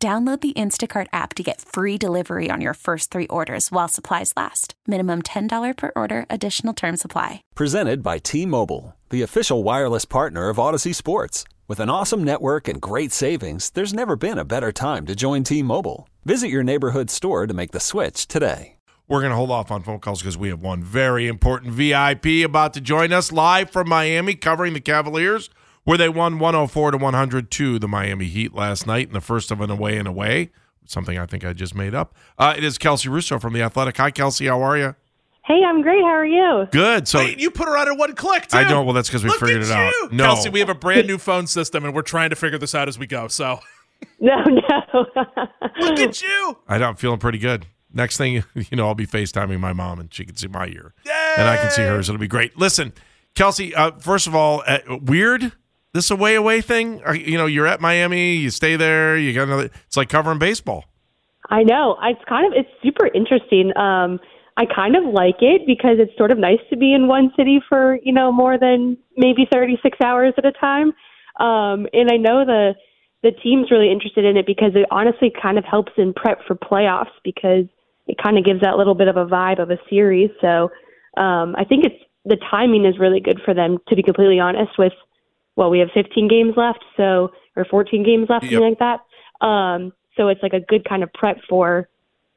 Download the Instacart app to get free delivery on your first three orders while supplies last. Minimum $10 per order. Additional terms apply. Presented by T-Mobile, the official wireless partner of Odyssey Sports. With an awesome network and great savings, there's never been a better time to join T-Mobile. Visit your neighborhood store to make the switch today. We're going to hold off on phone calls because we have one very important VIP about to join us live from Miami covering the Cavaliers, where they won 104-102 the Miami Heat last night in the first of an away, something I think I just made up. It is Kelsey Russo from The Athletic. Hi, Kelsey. How are you? Hey, I'm great. How are you? Good. So wait, you put her out in one click, too. I know. Well, that's because we figured it out. No. Kelsey, we have a brand new phone system, and we're trying to figure this out as we go. So No. Look at you. I'm feeling pretty good. Next thing, I'll be FaceTiming my mom, and she can see my ear. Yay! And I can see hers. It'll be great. Listen, Kelsey, first of all, weird. This away thing, you're at Miami, you stay there, you got another. It's like covering baseball. I know. It's super interesting. I kind of like it because it's sort of nice to be in one city for more than maybe 36 hours at a time. And I know the team's really interested in it because it honestly kind of helps in prep for playoffs because it kind of gives that little bit of a vibe of a series. So I think the timing is really good for them. To be completely honest with. Well, we have 15 games left, or 14 games left, something like that. So it's like a good kind of prep for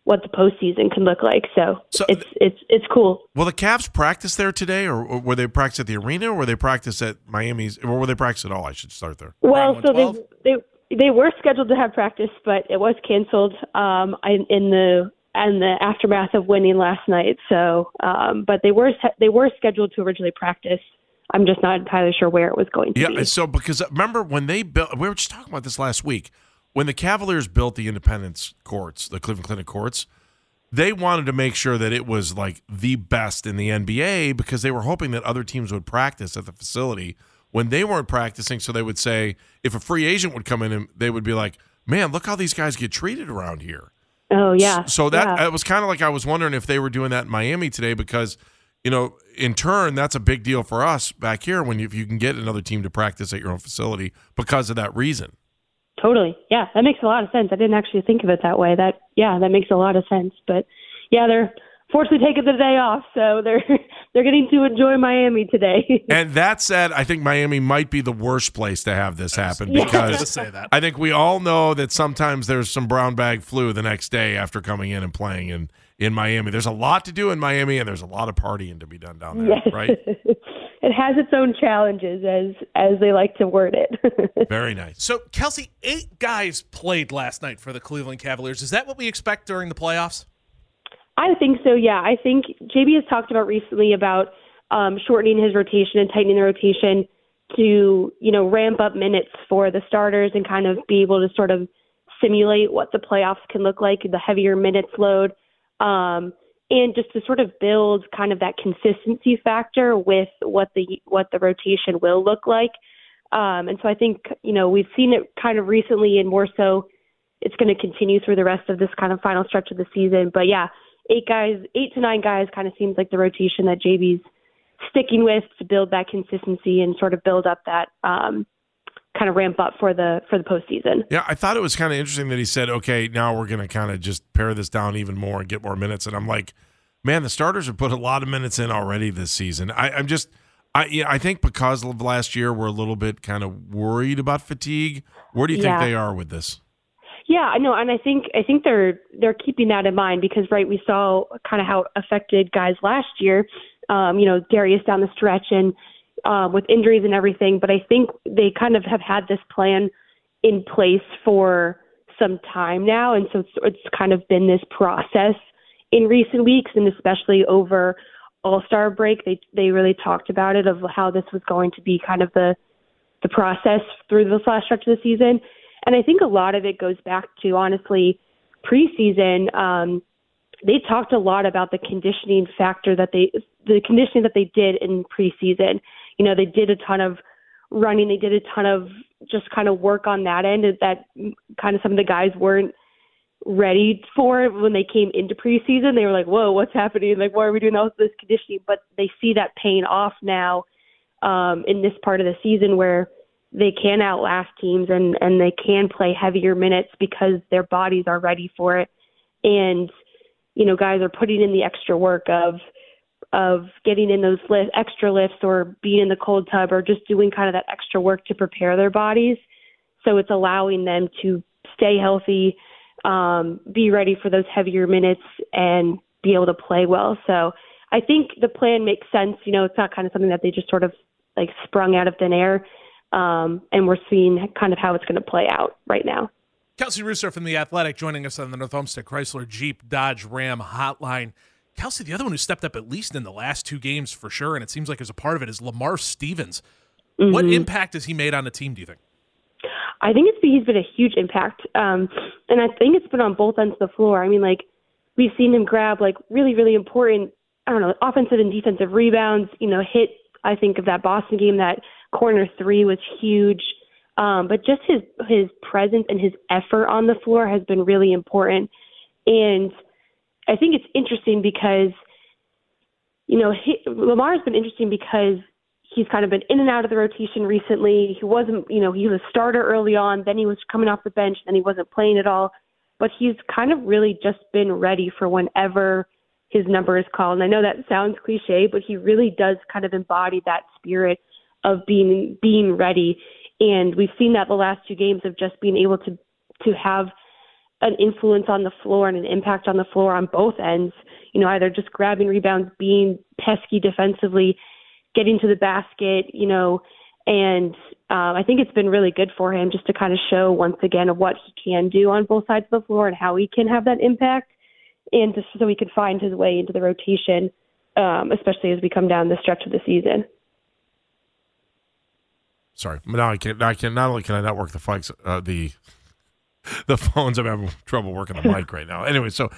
what the postseason can look like. So it's cool. Well, the Cavs practice there today, or were they practice at the arena, or were they practice at Miami's? Or were they practice at all? I should start there. Well, so they were scheduled to have practice, but it was canceled in the aftermath of winning last night. So, but they were scheduled to originally practice. I'm just not entirely sure where it was going to be. Yeah, so because remember when they built, we were just talking about this last week, when the Cavaliers built the Independence Courts, the Cleveland Clinic Courts, they wanted to make sure that it was like the best in the NBA because they were hoping that other teams would practice at the facility when they weren't practicing. So they would say, if a free agent would come in, and they would be like, man, look how these guys get treated around here. Oh, yeah. So it was kind of like I was wondering if they were doing that in Miami today because – in turn, that's a big deal for us back here if you can get another team to practice at your own facility because of that reason. Totally. Yeah, that makes a lot of sense. I didn't actually think of it that way. That makes a lot of sense. But, yeah, they're fortunately taking the day off, so they're getting to enjoy Miami today. And that said, I think Miami might be the worst place to have this happen because I think we all know that sometimes there's some brown bag flu the next day after coming in and playing in Miami. There's a lot to do in Miami, and there's a lot of partying to be done down there, yes. Right? It has its own challenges, as they like to word it. Very nice. So, Kelsey, 8 guys played last night for the Cleveland Cavaliers. Is that what we expect during the playoffs? I think so, yeah. I think JB has talked about recently about shortening his rotation and tightening the rotation to, ramp up minutes for the starters and kind of be able to sort of simulate what the playoffs can look like, the heavier minutes load. And just to sort of build kind of that consistency factor with what the rotation will look like. And so I think, we've seen it kind of recently, and more so it's going to continue through the rest of this kind of final stretch of the season. But yeah, 8 to 9 guys kind of seems like the rotation that JB's sticking with to build that consistency and sort of build up that, kind of ramp up for the postseason. Yeah, I thought it was kind of interesting that he said, okay, now we're going to kind of just pare this down even more and get more minutes. And I'm like, man, the starters have put a lot of minutes in already this season. I think because of last year, we're a little bit kind of worried about fatigue. Where do you think they are with this? Yeah, I know. And I think they're keeping that in mind because, right, we saw kind of how it affected guys last year, Darius down the stretch and, with injuries and everything, but I think they kind of have had this plan in place for some time now, and so it's kind of been this process in recent weeks, and especially over All-Star break, they really talked about it, of how this was going to be kind of the process through this last stretch of the season, and I think a lot of it goes back to, honestly, preseason, they talked a lot about the conditioning factor that they did in preseason. You know, they did a ton of running. They did a ton of just kind of work on that end that kind of some of the guys weren't ready for when they came into preseason. They were like, whoa, what's happening? Like, why are we doing all this conditioning? But they see that paying off now in this part of the season where they can outlast teams and they can play heavier minutes because their bodies are ready for it. And, you know, guys are putting in the extra work of getting in those extra lifts or being in the cold tub or just doing kind of that extra work to prepare their bodies. So it's allowing them to stay healthy, be ready for those heavier minutes and be able to play well. So I think the plan makes sense. You know, it's not kind of something that they just sort of like sprung out of thin air. And we're seeing kind of how it's going to play out right now. Kelsey Russo from The Athletic joining us on the North Homestead Chrysler Jeep Dodge Ram hotline. Kelsey, the other one who stepped up at least in the last two games for sure, and it seems like as a part of it, is Lamar Stevens. Mm-hmm. What impact has he made on the team, do you think? I think he's been a huge impact. And I think it's been on both ends of the floor. I mean, like, we've seen him grab, like, really, really important, I don't know, offensive and defensive rebounds, you know, hit, I think, of that Boston game, that corner three was huge. But just his presence and his effort on the floor has been really important. And I think it's interesting because, you know, Lamar's been interesting because he's kind of been in and out of the rotation recently. He wasn't, you know, he was a starter early on, then he was coming off the bench, then he wasn't playing at all. But he's kind of really just been ready for whenever his number is called. And I know that sounds cliche, but he really does kind of embody that spirit of being ready. And we've seen that the last two games of just being able to have an influence on the floor and an impact on the floor on both ends, you know, either just grabbing rebounds, being pesky defensively, getting to the basket, you know, and I think it's been really good for him just to kind of show once again of what he can do on both sides of the floor and how he can have that impact. And just so he can find his way into the rotation, especially as we come down the stretch of the season. Sorry, now I can. Not only can I not work the phones, I'm having trouble working the mic right now. Anyway, so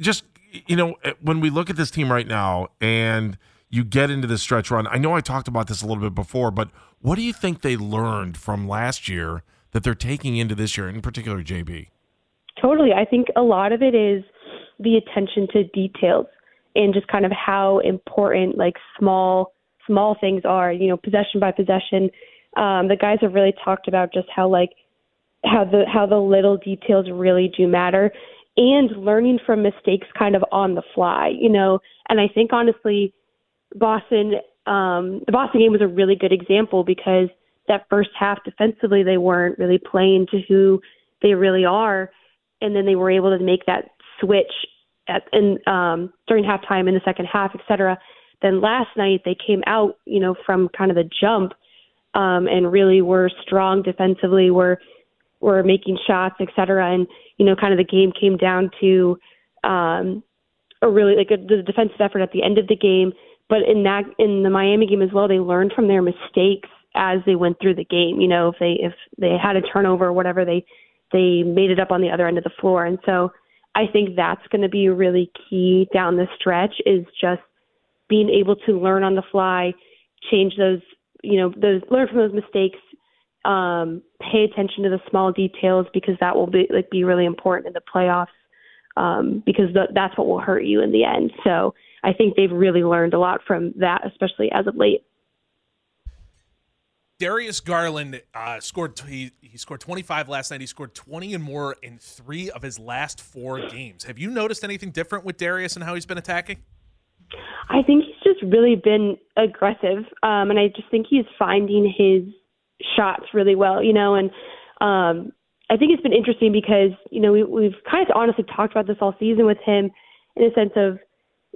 just, you know, when we look at this team right now and you get into this stretch run, I know I talked about this a little bit before, but what do you think they learned from last year that they're taking into this year, in particular, JB? Totally. I think a lot of it is the attention to details and just kind of how important like small things are, you know, possession by possession. The guys have really talked about just how like how the little details really do matter and learning from mistakes kind of on the fly, you know. And I think honestly, the Boston game was a really good example because that first half defensively, they weren't really playing to who they really are. And then they were able to make that switch during halftime in the second half, et cetera. Then last night they came out, you know, from kind of the jump and really were strong defensively, were making shots, et cetera. And, you know, kind of the game came down to the defensive effort at the end of the game. But in the Miami game as well, they learned from their mistakes as they went through the game. You know, if they had a turnover or whatever, they made it up on the other end of the floor. And so I think that's going to be really key down the stretch is just being able to learn on the fly, change those, you know, learn from those mistakes, pay attention to the small details because that will be really important in the playoffs because that's what will hurt you in the end. So I think they've really learned a lot from that, especially as of late. Darius Garland scored 25 last night. He scored 20 and more in three of his last four games. Have you noticed anything different with Darius and how he's been attacking? I think he's just really been aggressive, and I just think he's finding his shots really well, you know, and I think it's been interesting because, you know, we've kind of honestly talked about this all season with him in a sense of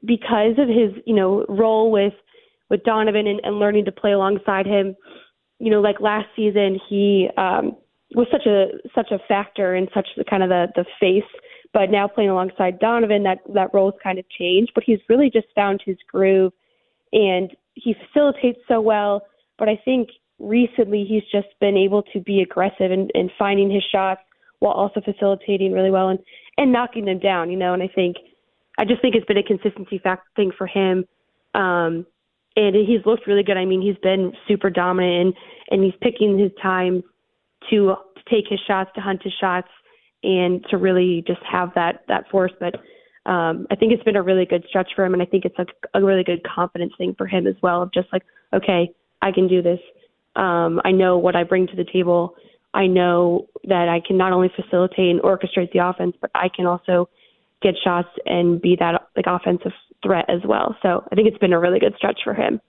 because of his, you know, role with Donovan and learning to play alongside him. You know, like last season, he was such a factor and such the kind of the face. But now playing alongside Donovan, that role's kind of changed. But he's really just found his groove, and he facilitates so well. But I think recently he's just been able to be aggressive and finding his shots while also facilitating really well. And and knocking them down, you know. And I just think it's been a consistency thing for him. And he's looked really good. I mean, he's been super dominant, and he's picking his time to take his shots, to hunt his shots, and to really just have that force. But I think it's been a really good stretch for him, and I think it's a really good confidence thing for him as well, of just like, okay, I can do this. I know what I bring to the table. I know that I can not only facilitate and orchestrate the offense, but I can also get shots and be that like offensive threat as well. So I think it's been a really good stretch for him.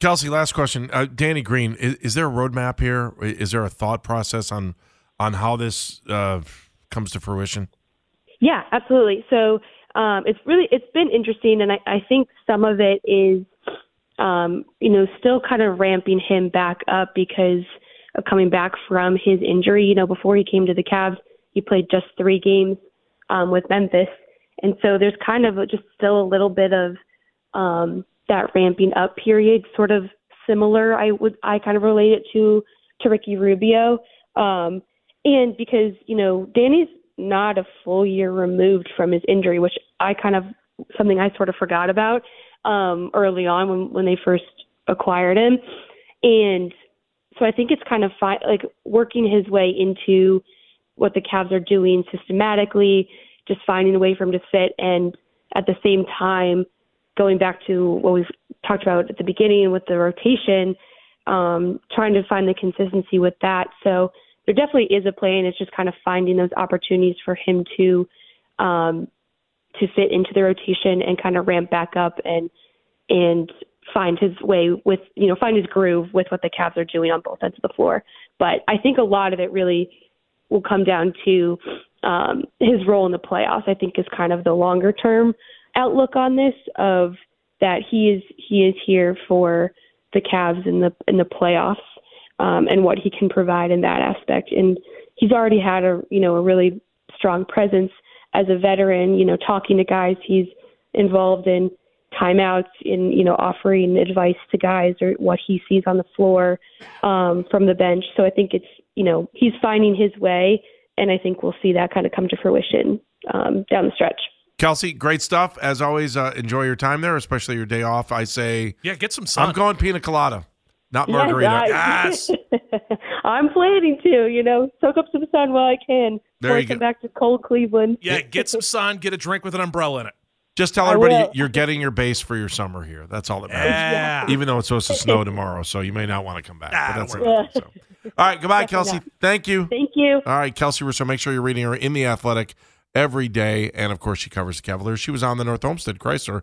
Kelsey, last question. Danny Green, is there a roadmap here? Is there a thought process on how this comes to fruition? Yeah, absolutely. So it's been interesting, and I think some of it is still kind of ramping him back up because of coming back from his injury. You know, before he came to the Cavs, he played just 3 games with Memphis. And so there's kind of just still a little bit of that ramping up period, sort of similar. I kind of relate it to Ricky Rubio. And because, you know, Danny's not a full year removed from his injury, which something I forgot about early on when they first acquired him. And so I think it's kind of like working his way into what the Cavs are doing systematically, just finding a way for him to fit. And at the same time, going back to what we've talked about at the beginning with the rotation, trying to find the consistency with that. So there definitely is a plan. It's just kind of finding those opportunities for him to fit into the rotation and kind of ramp back up and find his way with, you know, find his groove with what the Cavs are doing on both ends of the floor. But I think a lot of it really will come down to his role in the playoffs, I think, is kind of the longer term outlook on this, of that he is here for the Cavs in the playoffs, and what he can provide in that aspect. And he's already had a really strong presence as a veteran, you know, talking to guys. He's involved in timeouts, in, you know, offering advice to guys or what he sees on the floor from the bench. So I think it's, you know, he's finding his way, and I think we'll see that kind of come to fruition down the stretch. Kelsey, great stuff. As always, enjoy your time there, especially your day off. I say, yeah, get some sun. I'm going pina colada, not margarita. Yes. I'm planning to, you know, soak up some sun while I can. There you go. Come back to cold Cleveland. Yeah, get some sun, get a drink with an umbrella in it. Just tell everybody you're getting your base for your summer here. That's all that matters. Yeah. Even though it's supposed to snow tomorrow, so you may not want to come back. But that's it. So. All right, goodbye, Kelsey. Not. Thank you. Thank you. All right, Kelsey Russo, make sure you're reading her in The Athletic every day. And, of course, she covers the Cavaliers. She was on the North Homestead Chrysler